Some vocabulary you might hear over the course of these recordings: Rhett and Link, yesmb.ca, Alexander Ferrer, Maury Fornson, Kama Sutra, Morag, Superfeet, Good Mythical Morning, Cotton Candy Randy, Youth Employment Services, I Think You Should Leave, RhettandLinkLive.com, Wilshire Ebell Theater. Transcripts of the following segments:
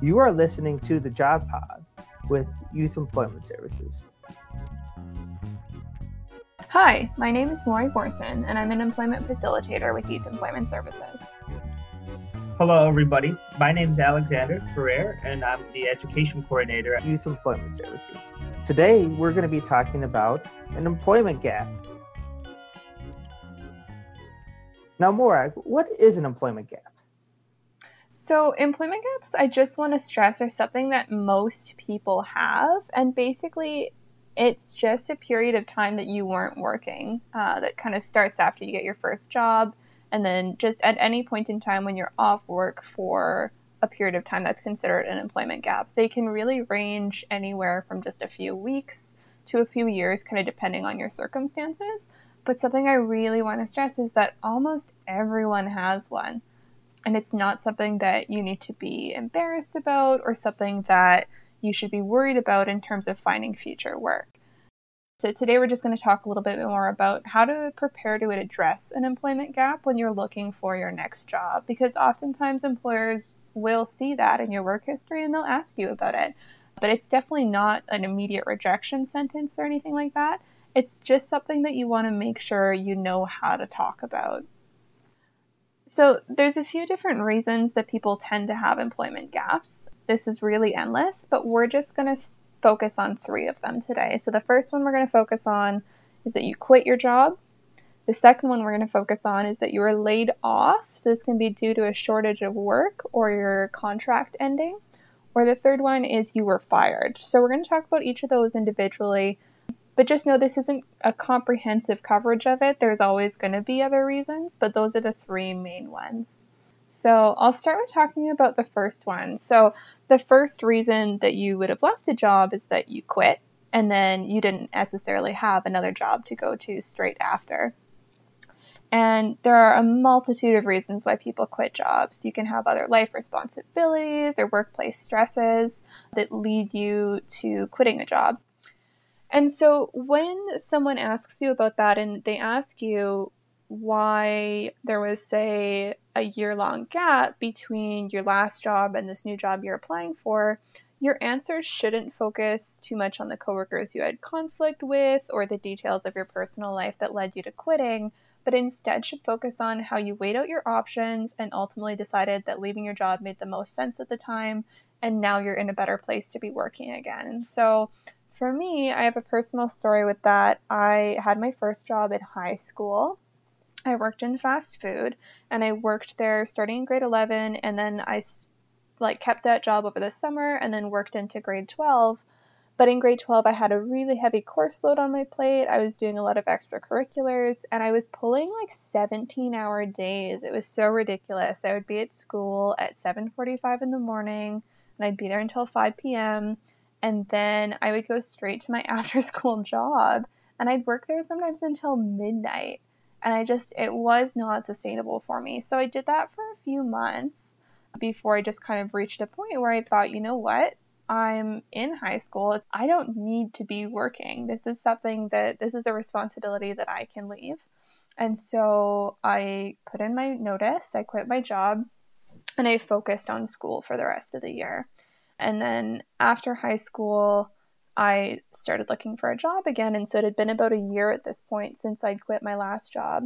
You are listening to The Job Pod with Youth Employment Services. Hi, my name is Maury Fornson, and I'm an employment facilitator with Youth Employment Services. Hello, everybody. My name is Alexander Ferrer, and I'm the education coordinator at Youth Employment Services. Today, we're going to be talking about an employment gap. Now, Morag, what is an employment gap? So employment gaps, I just want to stress, are something that most people have. And basically, it's just a period of time that you weren't working that kind of starts after you get your first job. And then just at any point in time when you're off work for a period of time, that's considered an employment gap. They can really range anywhere from just a few weeks to a few years, kind of depending on your circumstances. But something I really want to stress is that almost everyone has one. And it's not something that you need to be embarrassed about or something that you should be worried about in terms of finding future work. So today we're just going to talk a little bit more about how to prepare to address an employment gap when you're looking for your next job, because oftentimes employers will see that in your work history and they'll ask you about it. But it's definitely not an immediate rejection sentence or anything like that. It's just something that you want to make sure you know how to talk about. So there's a few different reasons that people tend to have employment gaps. This is really endless, but we're just going to focus on three of them today. So the first one we're going to focus on is that you quit your job. The second one we're going to focus on is that you were laid off. So this can be due to a shortage of work or your contract ending. Or the third one is you were fired. So we're going to talk about each of those individually, but just know this isn't a comprehensive coverage of it. There's always going to be other reasons, but those are the three main ones. So I'll start with talking about the first one. So the first reason that you would have left a job is that you quit, and then you didn't necessarily have another job to go to straight after. And there are a multitude of reasons why people quit jobs. You can have other life responsibilities or workplace stresses that lead you to quitting a job. And so when someone asks you about that and they ask you why there was, say, a year-long gap between your last job and this new job you're applying for, your answers shouldn't focus too much on the coworkers you had conflict with or the details of your personal life that led you to quitting, but instead should focus on how you weighed out your options and ultimately decided that leaving your job made the most sense at the time, and now you're in a better place to be working again. So for me, I have a personal story with that. I had my first job in high school. I worked in fast food, and I worked there starting in grade 11, and then I kept that job over the summer and then worked into grade 12. But in grade 12, I had a really heavy course load on my plate. I was doing a lot of extracurriculars, and I was pulling 17-hour days. It was so ridiculous. I would be at school at 7:45 in the morning, and I'd be there until 5 p.m., and then I would go straight to my after-school job, and I'd work there sometimes until midnight, and it was not sustainable for me. So I did that for a few months before I just kind of reached a point where I thought, you know what, I'm in high school, I don't need to be working. This is a responsibility that I can leave. And so I put in my notice, I quit my job, and I focused on school for the rest of the year. And then after high school, I started looking for a job again. And so it had been about a year at this point since I'd quit my last job.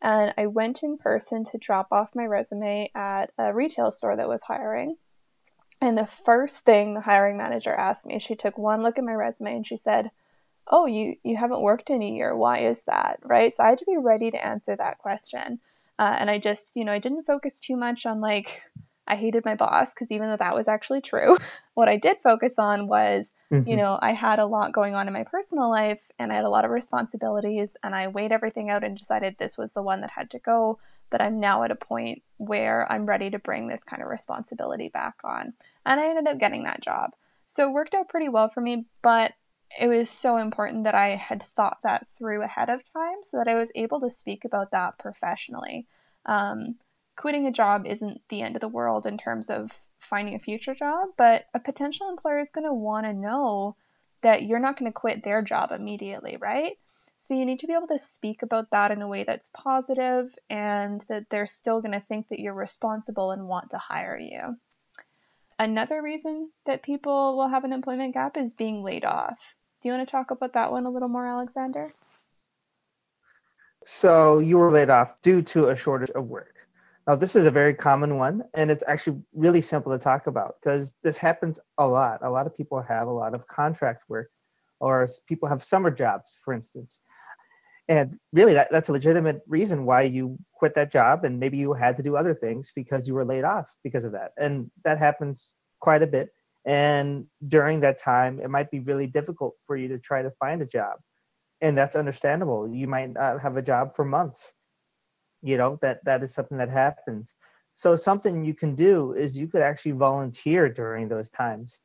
And I went in person to drop off my resume at a retail store that was hiring. And the first thing the hiring manager asked me, she took one look at my resume and she said, "Oh, you haven't worked in a year. Why is that?" Right? So I had to be ready to answer that question. And I just, I didn't focus too much on I hated my boss, because even though that was actually true, what I did focus on was, I had a lot going on in my personal life and I had a lot of responsibilities, and I weighed everything out and decided this was the one that had to go. But I'm now at a point where I'm ready to bring this kind of responsibility back on. And I ended up getting that job. So it worked out pretty well for me, but it was so important that I had thought that through ahead of time so that I was able to speak about that professionally. Quitting a job isn't the end of the world in terms of finding a future job, but a potential employer is going to want to know that you're not going to quit their job immediately, right? So you need to be able to speak about that in a way that's positive and that they're still going to think that you're responsible and want to hire you. Another reason that people will have an employment gap is being laid off. Do you want to talk about that one a little more, Alexander? So you were laid off due to a shortage of work. Now, this is a very common one, and it's actually really simple to talk about because this happens a lot. A lot of people have a lot of contract work, or people have summer jobs, for instance. And really, that's a legitimate reason why you quit that job, and maybe you had to do other things because you were laid off because of that. And that happens quite a bit. And during that time, it might be really difficult for you to try to find a job. And that's understandable. You might not have a job for months. You know, that is something that happens. So something you can do is you could actually volunteer during those times.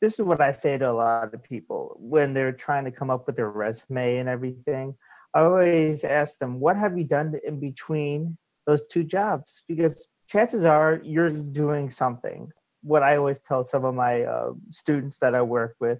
This is what I say to a lot of people when they're trying to come up with their resume and everything. I always ask them, what have you done in between those two jobs? Because chances are you're doing something. What I always tell some of my students that I work with,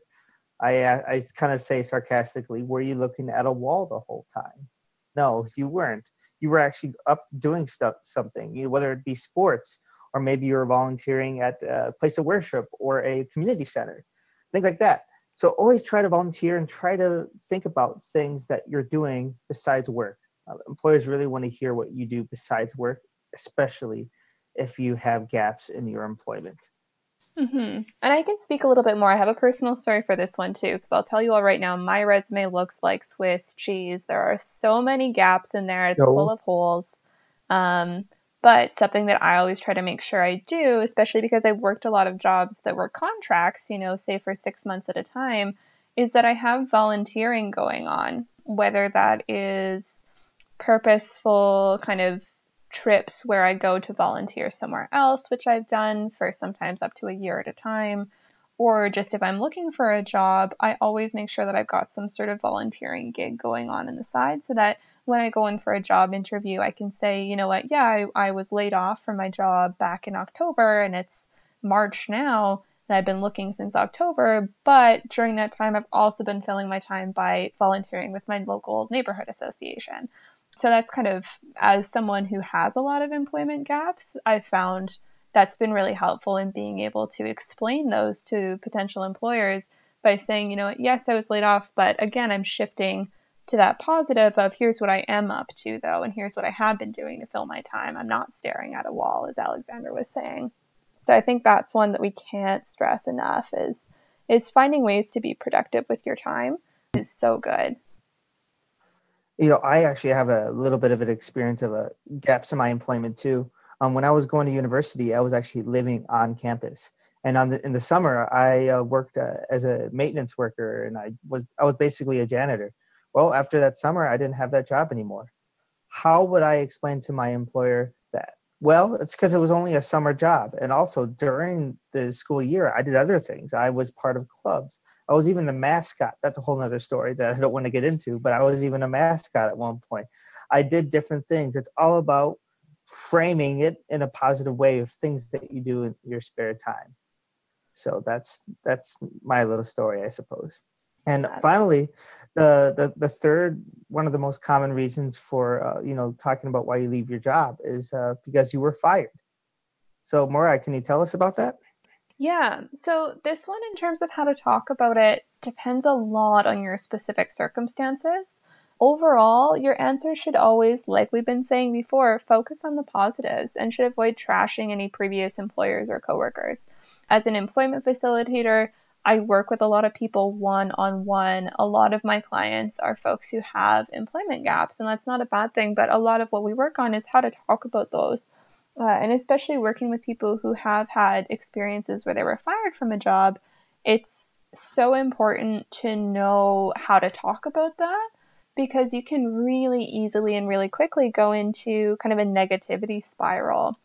I kind of say sarcastically, were you looking at a wall the whole time? No, you weren't. You were actually up doing something, whether it be sports, or maybe you were volunteering at a place of worship or a community center, things like that. So always try to volunteer and try to think about things that you're doing besides work. Employers really want to hear what you do besides work, especially if you have gaps in your employment. Mm-hmm. And I can speak a little bit more. I have a personal story for this one too, because I'll tell you all right now, my resume looks like Swiss cheese. There are so many gaps in there. It's full of holes. But something that I always try to make sure I do, especially because I worked a lot of jobs that were contracts, you know, say for 6 months at a time, is that I have volunteering going on, whether that is purposeful kind of trips where I go to volunteer somewhere else, which I've done for sometimes up to a year at a time, or just if I'm looking for a job, I always make sure that I've got some sort of volunteering gig going on the side so that when I go in for a job interview, I can say, you know what, yeah, I was laid off from my job back in October and it's March now and I've been looking since October, but during that time, I've also been filling my time by volunteering with my local neighborhood association. So that's kind of, as someone who has a lot of employment gaps, I've found that's been really helpful in being able to explain those to potential employers by saying, you know, yes, I was laid off, but again, I'm shifting to that positive of here's what I am up to though, and here's what I have been doing to fill my time. I'm not staring at a wall, as Alexander was saying. So I think that's one that we can't stress enough is finding ways to be productive with your time is so good. You know, I actually have a little bit of an experience of a gaps in my employment too. When I was going to university, I was actually living on campus, and in the summer, I worked as a maintenance worker, and I was basically a janitor. Well, after that summer, I didn't have that job anymore. How would I explain to my employer that? Well, it's because it was only a summer job, and also during the school year, I did other things. I was part of clubs. I was even the mascot. That's a whole other story that I don't want to get into, but I was even a mascot at one point. I did different things. It's all about framing it in a positive way of things that you do in your spare time. So that's my little story, I suppose. And finally, the third, one of the most common reasons for, talking about why you leave your job is because you were fired. So Morag, can you tell us about that? Yeah, so this one in terms of how to talk about it depends a lot on your specific circumstances. Overall, your answer should always, like we've been saying before, focus on the positives and should avoid trashing any previous employers or coworkers. As an employment facilitator, I work with a lot of people one-on-one. A lot of my clients are folks who have employment gaps, and that's not a bad thing, but a lot of what we work on is how to talk about those. And especially working with people who have had experiences where they were fired from a job, it's so important to know how to talk about that because you can really easily and really quickly go into kind of a negativity spiral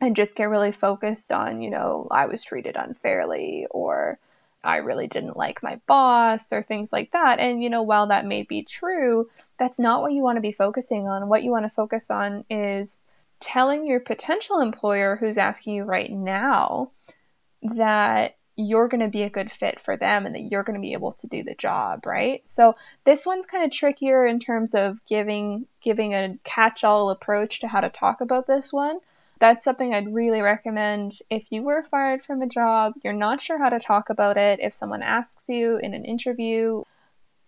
and just get really focused on, you know, I was treated unfairly or I really didn't like my boss or things like that. And, you know, while that may be true, that's not what you want to be focusing on. What you want to focus on is telling your potential employer who's asking you right now that you're going to be a good fit for them and that you're going to be able to do the job, right? So this one's kind of trickier in terms of giving a catch-all approach to how to talk about this one. that's something I'd really recommend. If you were fired from a job, you're not sure how to talk about it, if someone asks you in an interview,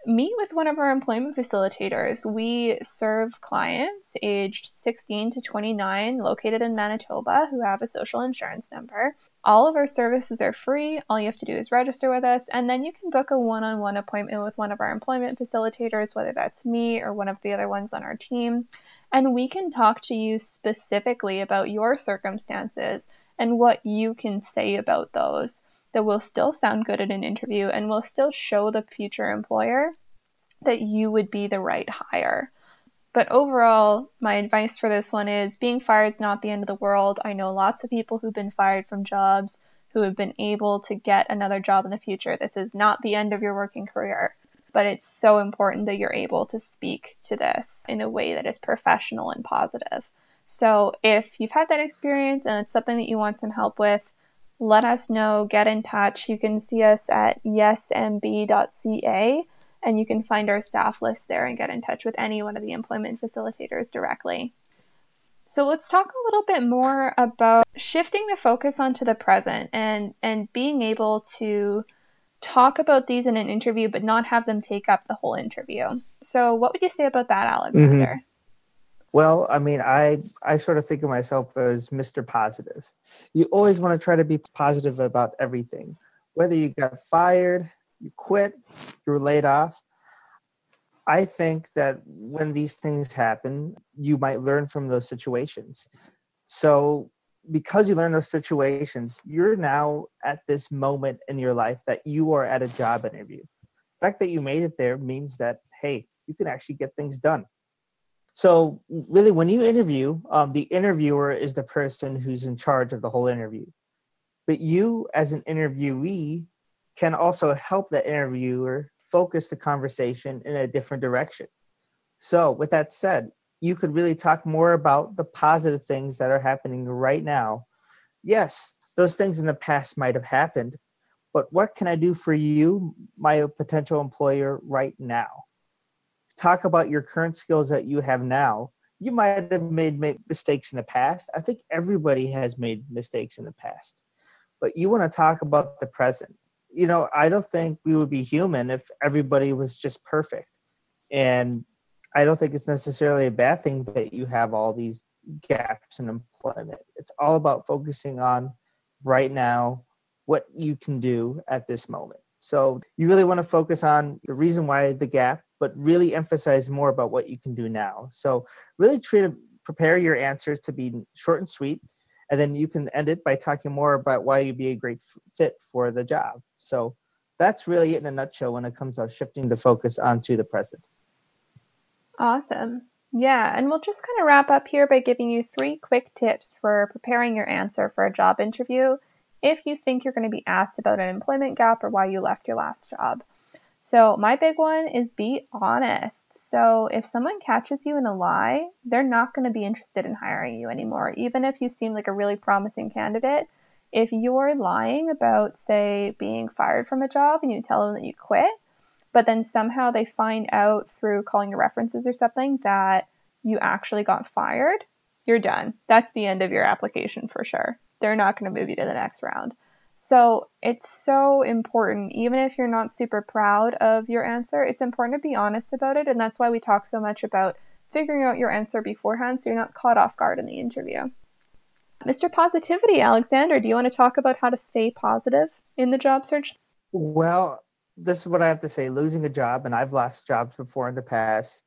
meet with one of our employment facilitators. We serve clients aged 16 to 29 located in Manitoba who have a social insurance number. All of our services are free. All you have to do is register with us, and then you can book a one-on-one appointment with one of our employment facilitators, whether that's me or one of the other ones on our team, and we can talk to you specifically about your circumstances and what you can say about those that will still sound good in an interview and will still show the future employer that you would be the right hire. But overall, my advice for this one is being fired is not the end of the world. I know lots of people who've been fired from jobs who have been able to get another job in the future. This is not the end of your working career, but it's so important that you're able to speak to this in a way that is professional and positive. So if you've had that experience and it's something that you want some help with, let us know, get in touch. You can see us at yesmb.ca, and you can find our staff list there and get in touch with any one of the employment facilitators directly. So let's talk a little bit more about shifting the focus onto the present and being able to talk about these in an interview, but not have them take up the whole interview. So what would you say about that, Alexander? Mm-hmm. Well, I mean, I sort of think of myself as Mr. Positive. You always want to try to be positive about everything, whether you got fired, you quit, you were laid off. I think that when these things happen, you might learn from those situations. So because you learn those situations, you're now at this moment in your life that you are at a job interview. The fact that you made it there means that, hey, you can actually get things done. So really, when you interview, the interviewer is the person who's in charge of the whole interview. But you, as an interviewee, can also help the interviewer focus the conversation in a different direction. So with that said, you could really talk more about the positive things that are happening right now. Yes, those things in the past might have happened, but what can I do for you, my potential employer, right now? Talk about your current skills that you have now. You might have made mistakes in the past. I think everybody has made mistakes in the past, but you want to talk about the present. You know, I don't think we would be human if everybody was just perfect. And I don't think it's necessarily a bad thing that you have all these gaps in employment. It's all about focusing on right now, what you can do at this moment. So you really want to focus on the reason why the gap, but really emphasize more about what you can do now. So really try to prepare your answers to be short and sweet, and then you can end it by talking more about why you'd be a great fit for the job. So that's really it in a nutshell when it comes to shifting the focus onto the present. Awesome. Yeah, and we'll just kind of wrap up here by giving you 3 quick tips for preparing your answer for a job interview if you think you're going to be asked about an employment gap or why you left your last job. So my big one is be honest. So if someone catches you in a lie, they're not going to be interested in hiring you anymore. Even if you seem like a really promising candidate, if you're lying about, say, being fired from a job and you tell them that you quit, but then somehow they find out through calling your references or something that you actually got fired, you're done. That's the end of your application for sure. They're not going to move you to the next round. So it's so important, even if you're not super proud of your answer, it's important to be honest about it. And that's why we talk so much about figuring out your answer beforehand so you're not caught off guard in the interview. Mr. Positivity, Alexander, do you want to talk about how to stay positive in the job search? Well, this is what I have to say. Losing a job, and I've lost jobs before in the past,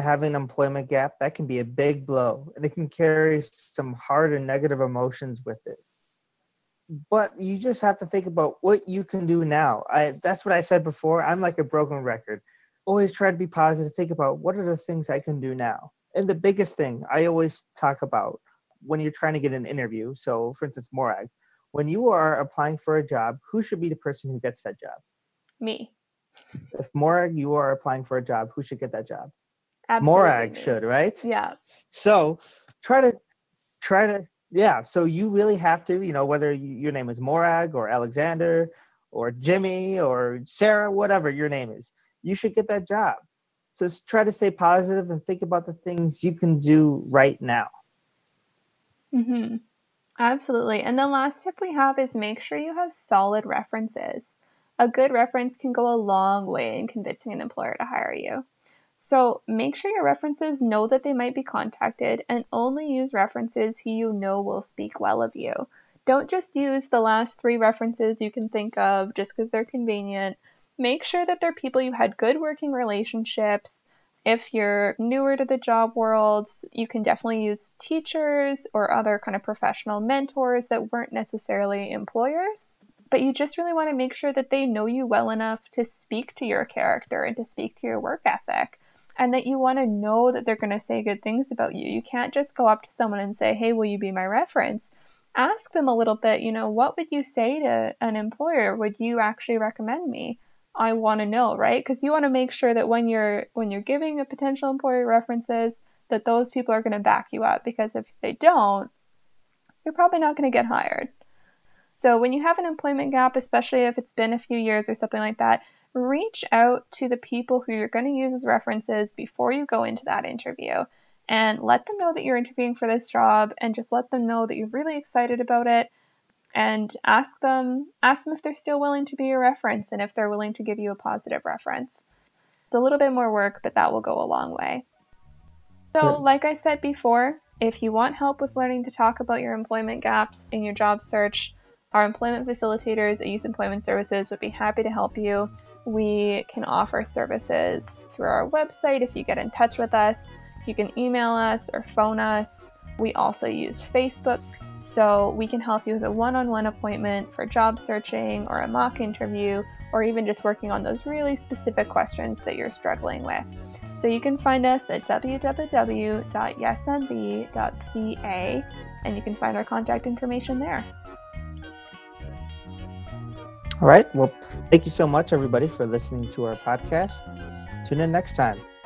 having an employment gap, that can be a big blow. And it can carry some hard and negative emotions with it. But you just have to think about what you can do now. That's what I said before. I'm like a broken record. Always try to be positive. Think about what are the things I can do now. And the biggest thing I always talk about when you're trying to get an interview. So for instance, Morag, when you are applying for a job, who should be the person who gets that job? Me. If Morag, you are applying for a job, who should get that job? Absolutely. Morag should, right? Yeah. So try to. Yeah, so you really have to, you know, whether your name is Morag or Alexander or Jimmy or Sarah, whatever your name is, you should get that job. So try to stay positive and think about the things you can do right now. Mm-hmm. Absolutely. And the last tip we have is make sure you have solid references. A good reference can go a long way in convincing an employer to hire you. So make sure your references know that they might be contacted, and only use references who you know will speak well of you. Don't just use the last 3 references you can think of just because they're convenient. Make sure that they're people you had good working relationships. If you're newer to the job world, you can definitely use teachers or other kind of professional mentors that weren't necessarily employers. But you just really want to make sure that they know you well enough to speak to your character and to speak to your work ethic, and that you want to know that they're going to say good things about you. You can't just go up to someone and say, hey, will you be my reference? Ask them a little bit, you know, what would you say to an employer? Would you actually recommend me? I want to know, right? Because you want to make sure that when you're giving a potential employer references, that those people are going to back you up, because if they don't, you're probably not going to get hired. So when you have an employment gap, especially if it's been a few years or something like that, reach out to the people who you're going to use as references before you go into that interview, and let them know that you're interviewing for this job, and just let them know that you're really excited about it, and ask them if they're still willing to be your reference and if they're willing to give you a positive reference. It's a little bit more work, but that will go a long way. So like I said before, if you want help with learning to talk about your employment gaps in your job search, our employment facilitators at Youth Employment Services would be happy to help you. We can offer services through our website if you get in touch with us. You can email us or phone us. We also use Facebook, so we can help you with a one-on-one appointment for job searching or a mock interview, or even just working on those really specific questions that you're struggling with. So you can find us at www.yesmb.ca, and you can find our contact information there. All right. Well, thank you so much, everybody, for listening to our podcast. Tune in next time.